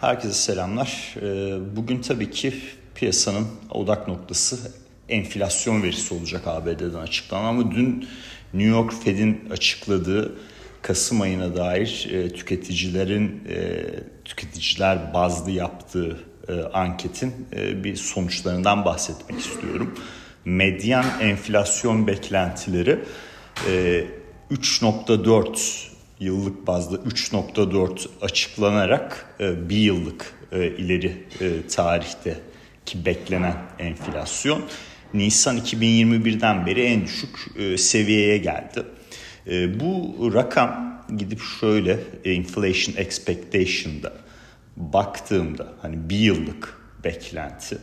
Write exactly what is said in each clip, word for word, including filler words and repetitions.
Herkese selamlar. Bugün tabii ki piyasanın odak noktası enflasyon verisi olacak A B D'den açıklanan, ama dün New York Fed'in açıkladığı Kasım ayına dair tüketicilerin tüketiciler bazlı yaptığı anketin bir sonuçlarından bahsetmek istiyorum. Medyan enflasyon beklentileri üç nokta dört yıllık bazda üç nokta dört açıklanarak bir yıllık ileri tarihte ki beklenen enflasyon Nisan iki bin yirmi birden beri en düşük seviyeye geldi. Bu rakam gidip şöyle inflation expectation'da baktığımda, hani bir yıllık beklenti,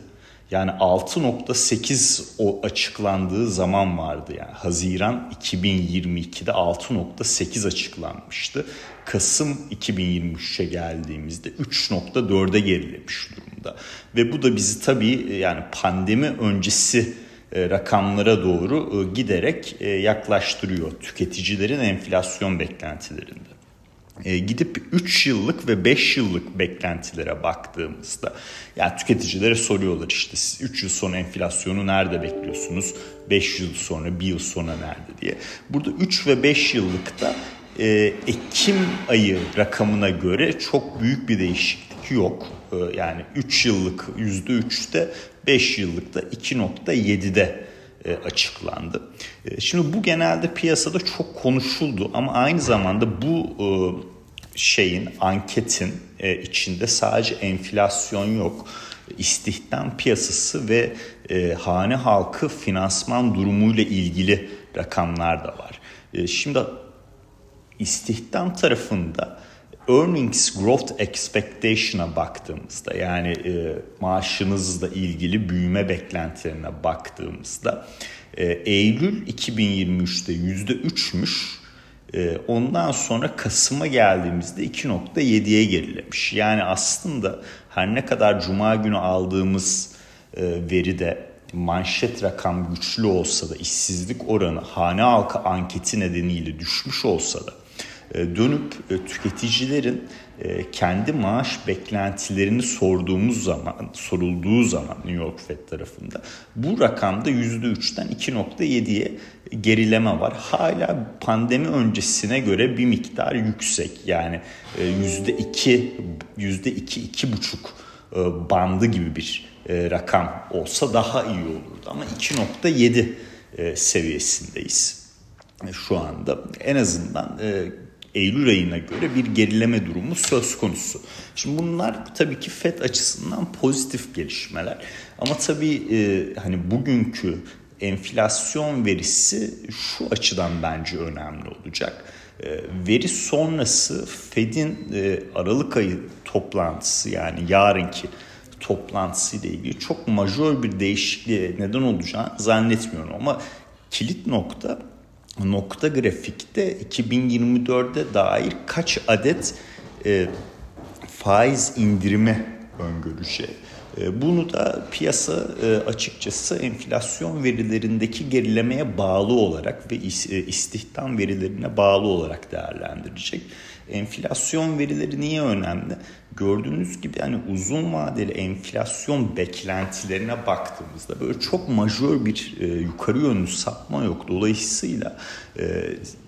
yani altı nokta sekiz açıklandığı zaman vardı. Yani Haziran iki bin yirmi ikide altı nokta sekiz açıklanmıştı. Kasım iki bin yirmi üçe geldiğimizde üç nokta dörde gerilemiş durumda. Ve bu da bizi tabii yani pandemi öncesi rakamlara doğru giderek yaklaştırıyor tüketicilerin enflasyon beklentilerinde. Gidip üç yıllık ve beş yıllık beklentilere baktığımızda, yani tüketicilere soruyorlar işte siz üç yıl sonra enflasyonu nerede bekliyorsunuz, beş yıl sonra, bir yıl sonra nerede diye. Burada üç ve beş yıllıkta e, Ekim ayı rakamına göre çok büyük bir değişiklik yok. E, yani üç yıllık yüzde üçte, beş yıllıkta iki nokta yedide açıklandı. Şimdi bu genelde piyasada çok konuşuldu, ama aynı zamanda bu şeyin, anketin içinde sadece enflasyon yok. İstihdam piyasası ve hane halkı finansman durumuyla ilgili rakamlar da var. Şimdi istihdam tarafında earnings growth expectation'a baktığımızda, yani e, maaşınızla ilgili büyüme beklentilerine baktığımızda e, Eylül iki bin yirmi üçte yüzde üçmüş, e, ondan sonra Kasım'a geldiğimizde iki nokta yediye gerilemiş. Yani aslında her ne kadar Cuma günü aldığımız e, veride manşet rakam güçlü olsa da, işsizlik oranı hane halkı anketi nedeniyle düşmüş olsa da, dönüp tüketicilerin kendi maaş beklentilerini sorduğumuz zaman, sorulduğu zaman New York Fed tarafında bu rakamda yüzde üçten iki nokta yediye gerileme var. Hala pandemi öncesine göre bir miktar yüksek, yani yüzde iki, yüzde iki, iki buçuk bandı gibi bir rakam olsa daha iyi olurdu, ama iki nokta yedi seviyesindeyiz şu anda. En azından Eylül ayına göre bir gerileme durumu söz konusu. Şimdi bunlar tabii ki Fed açısından pozitif gelişmeler. Ama tabii e, hani bugünkü enflasyon verisi şu açıdan bence önemli olacak. E, veri sonrası Fed'in e, Aralık ayı toplantısı, yani yarınki toplantısı ile ilgili çok majör bir değişikliğe neden olacağını zannetmiyorum. Ama kilit nokta, nokta grafikte iki bin yirmi dörde dair kaç adet e, faiz indirimi öngöreceği. E, bunu da piyasa e, açıkçası enflasyon verilerindeki gerilemeye bağlı olarak ve is, e, istihdam verilerine bağlı olarak değerlendirecek. Enflasyon verileri niye önemli? Gördüğünüz gibi yani uzun vadeli enflasyon beklentilerine baktığımızda böyle çok majör bir e, yukarı yönlü sapma yok. Dolayısıyla e,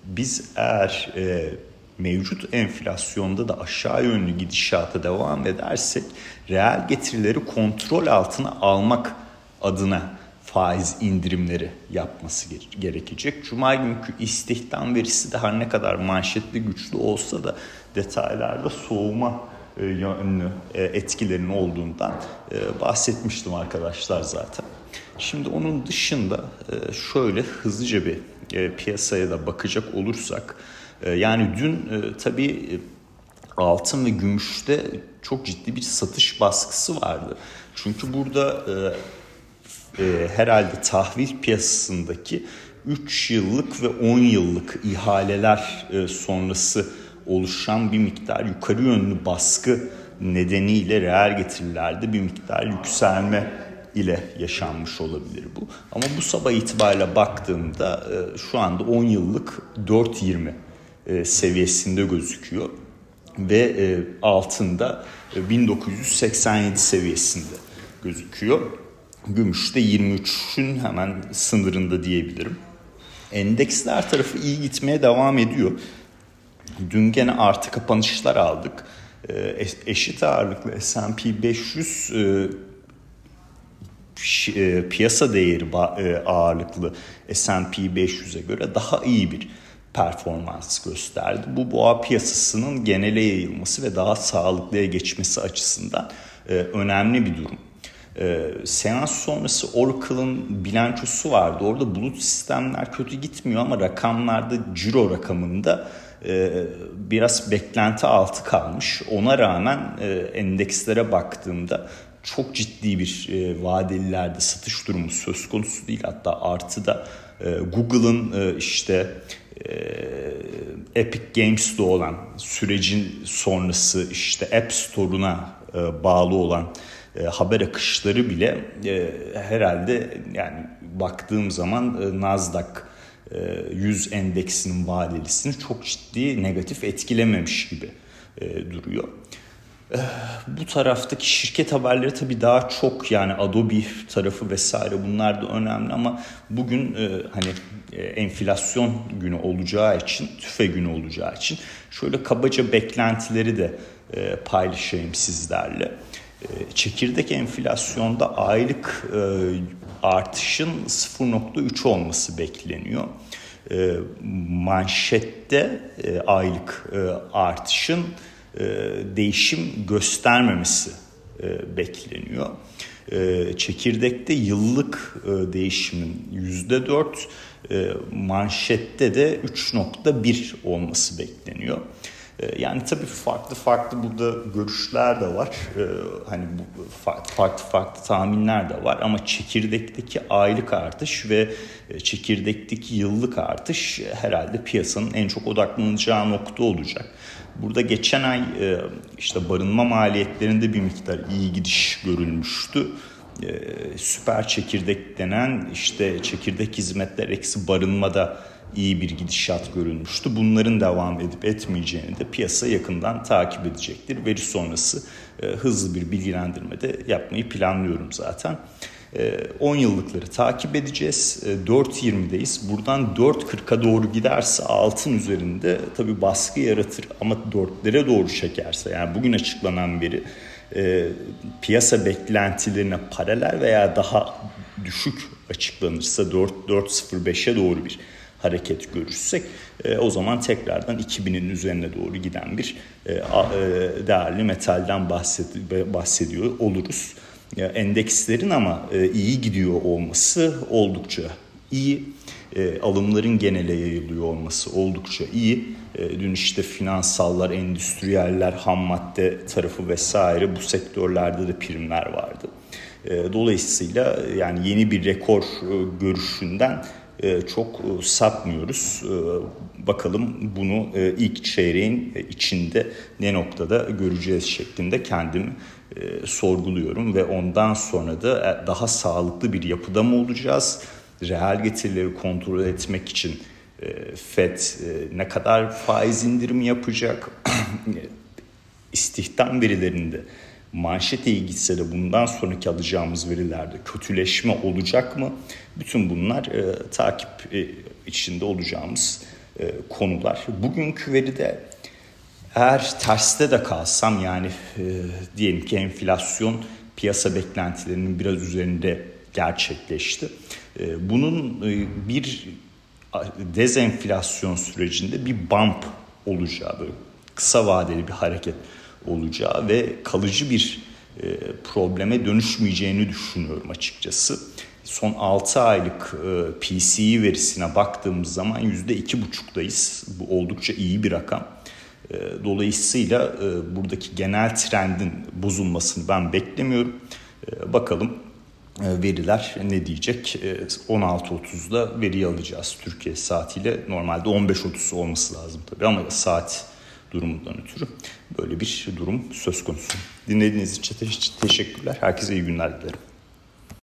biz eğer e, mevcut enflasyonda da aşağı yönlü gidişata devam edersek, reel getirileri kontrol altına almak adına faiz indirimleri yapması gerekecek. Cuma günkü istihdam verisi de her ne kadar manşetli güçlü olsa da detaylarda soğuma yönlü etkilerinin olduğundan bahsetmiştim arkadaşlar zaten. Şimdi onun dışında şöyle hızlıca bir piyasaya da bakacak olursak, yani dün tabii altın ve gümüşte çok ciddi bir satış baskısı vardı. Çünkü burada herhalde tahvil piyasasındaki üç yıllık ve on yıllık ihaleler sonrası oluşan bir miktar yukarı yönlü baskı nedeniyle reel getirilerde bir miktar yükselme ile yaşanmış olabilir bu. Ama bu sabah itibariyle baktığımda şu anda on yıllık dört yirmi seviyesinde gözüküyor. ve altında bin dokuz yüz seksen yedi seviyesinde gözüküyor. Gümüş de yirmi üçün hemen sınırında diyebilirim. Endeksler tarafı iyi gitmeye devam ediyor. Dün gene artı kapanışlar aldık. Eşit ağırlıklı S and P beş yüz piyasa değeri ağırlıklı S and P beş yüze göre daha iyi bir performans gösterdi. Bu boğa piyasasının genele yayılması ve daha sağlıklıya geçmesi açısından önemli bir durum. Seans sonrası Oracle'ın bilançosu vardı. Orada bulut sistemler kötü gitmiyor ama rakamlarda, ciro rakamında biraz beklenti altı kalmış. Ona rağmen endekslere baktığımda çok ciddi bir vadelilerde satış durumu söz konusu değil. Hatta artıda Google'ın işte Epic Games'de olan sürecin sonrası işte App Store'una bağlı olan haber akışları bile herhalde, yani baktığım zaman Nasdaq yüz endeksinin vadelisini çok ciddi negatif etkilememiş gibi duruyor. Bu taraftaki şirket haberleri tabii daha çok, yani Adobe tarafı vesaire bunlar da önemli ama bugün hani enflasyon günü olacağı için, tüfe günü olacağı için şöyle kabaca beklentileri de paylaşayım sizlerle. Çekirdek enflasyonda aylık artışın sıfır virgül üç olması bekleniyor. Manşette aylık artışın değişim göstermemesi bekleniyor. Çekirdekte yıllık değişimin yüzde dört, manşette de üç virgül bir olması bekleniyor. Yani tabii farklı farklı burada görüşler de var. Ee, hani bu, farklı farklı tahminler de var ama çekirdekteki aylık artış ve çekirdekteki yıllık artış herhalde piyasanın en çok odaklanacağı nokta olacak. Burada geçen ay işte barınma maliyetlerinde bir miktar iyi gidiş görülmüştü. Ee, süper çekirdek denen işte çekirdek hizmetler eksi barınmada iyi bir gidişat görülmüştü. Bunların devam edip etmeyeceğini de piyasa yakından takip edecektir. Veri sonrası e, hızlı bir bilgilendirme de yapmayı planlıyorum zaten. on yıllıkları takip edeceğiz. E, dört yirmideyiz. Buradan dört kırka doğru giderse altın üzerinde tabii baskı yaratır ama dörtlere doğru çekerse, yani bugün açıklanan veri e, piyasa beklentilerine paralel veya daha düşük açıklanırsa dört dört sıfır beşe doğru bir hareket görürsek e, o zaman tekrardan iki binin üzerine doğru giden bir e, e, değerli metalden bahsed- bahsediyor oluruz. E, endekslerin ama e, iyi gidiyor olması oldukça iyi. E, alımların genele yayılıyor olması oldukça iyi. E, dün işte finansallar, endüstriyeller, ham madde tarafı vesaire bu sektörlerde de primler vardı. E, dolayısıyla yani yeni bir rekor e, görüşünden çok sapmıyoruz. Bakalım bunu ilk çeyreğin içinde ne noktada göreceğiz şeklinde kendimi sorguluyorum ve ondan sonra da daha sağlıklı bir yapıda mı olacağız? Reel getirileri kontrol etmek için Fed ne kadar faiz indirimi yapacak? İstihdam verilerinde manşete iyi gitse de bundan sonraki alacağımız verilerde kötüleşme olacak mı? Bütün bunlar e, takip e, içinde olacağımız e, konular. Bugünkü veride eğer terste de kalsam, yani e, diyelim ki enflasyon piyasa beklentilerinin biraz üzerinde gerçekleşti. E, bunun e, bir dezenflasyon sürecinde bir bump olacağı, böyle kısa vadeli bir hareket olacağı ve kalıcı bir e, probleme dönüşmeyeceğini düşünüyorum açıkçası. Son altı aylık e, P C E verisine baktığımız zaman yüzde iki virgül beş'dayız. Bu oldukça iyi bir rakam. E, dolayısıyla e, buradaki genel trendin bozulmasını ben beklemiyorum. E, bakalım e, veriler ne diyecek? E, on altı otuzda veriyi alacağız Türkiye saatiyle. Normalde on beş otuz olması lazım tabii ama saat durumundan ötürü böyle bir durum söz konusu. Dinlediğiniz için teşekkürler. Herkese iyi günler dilerim.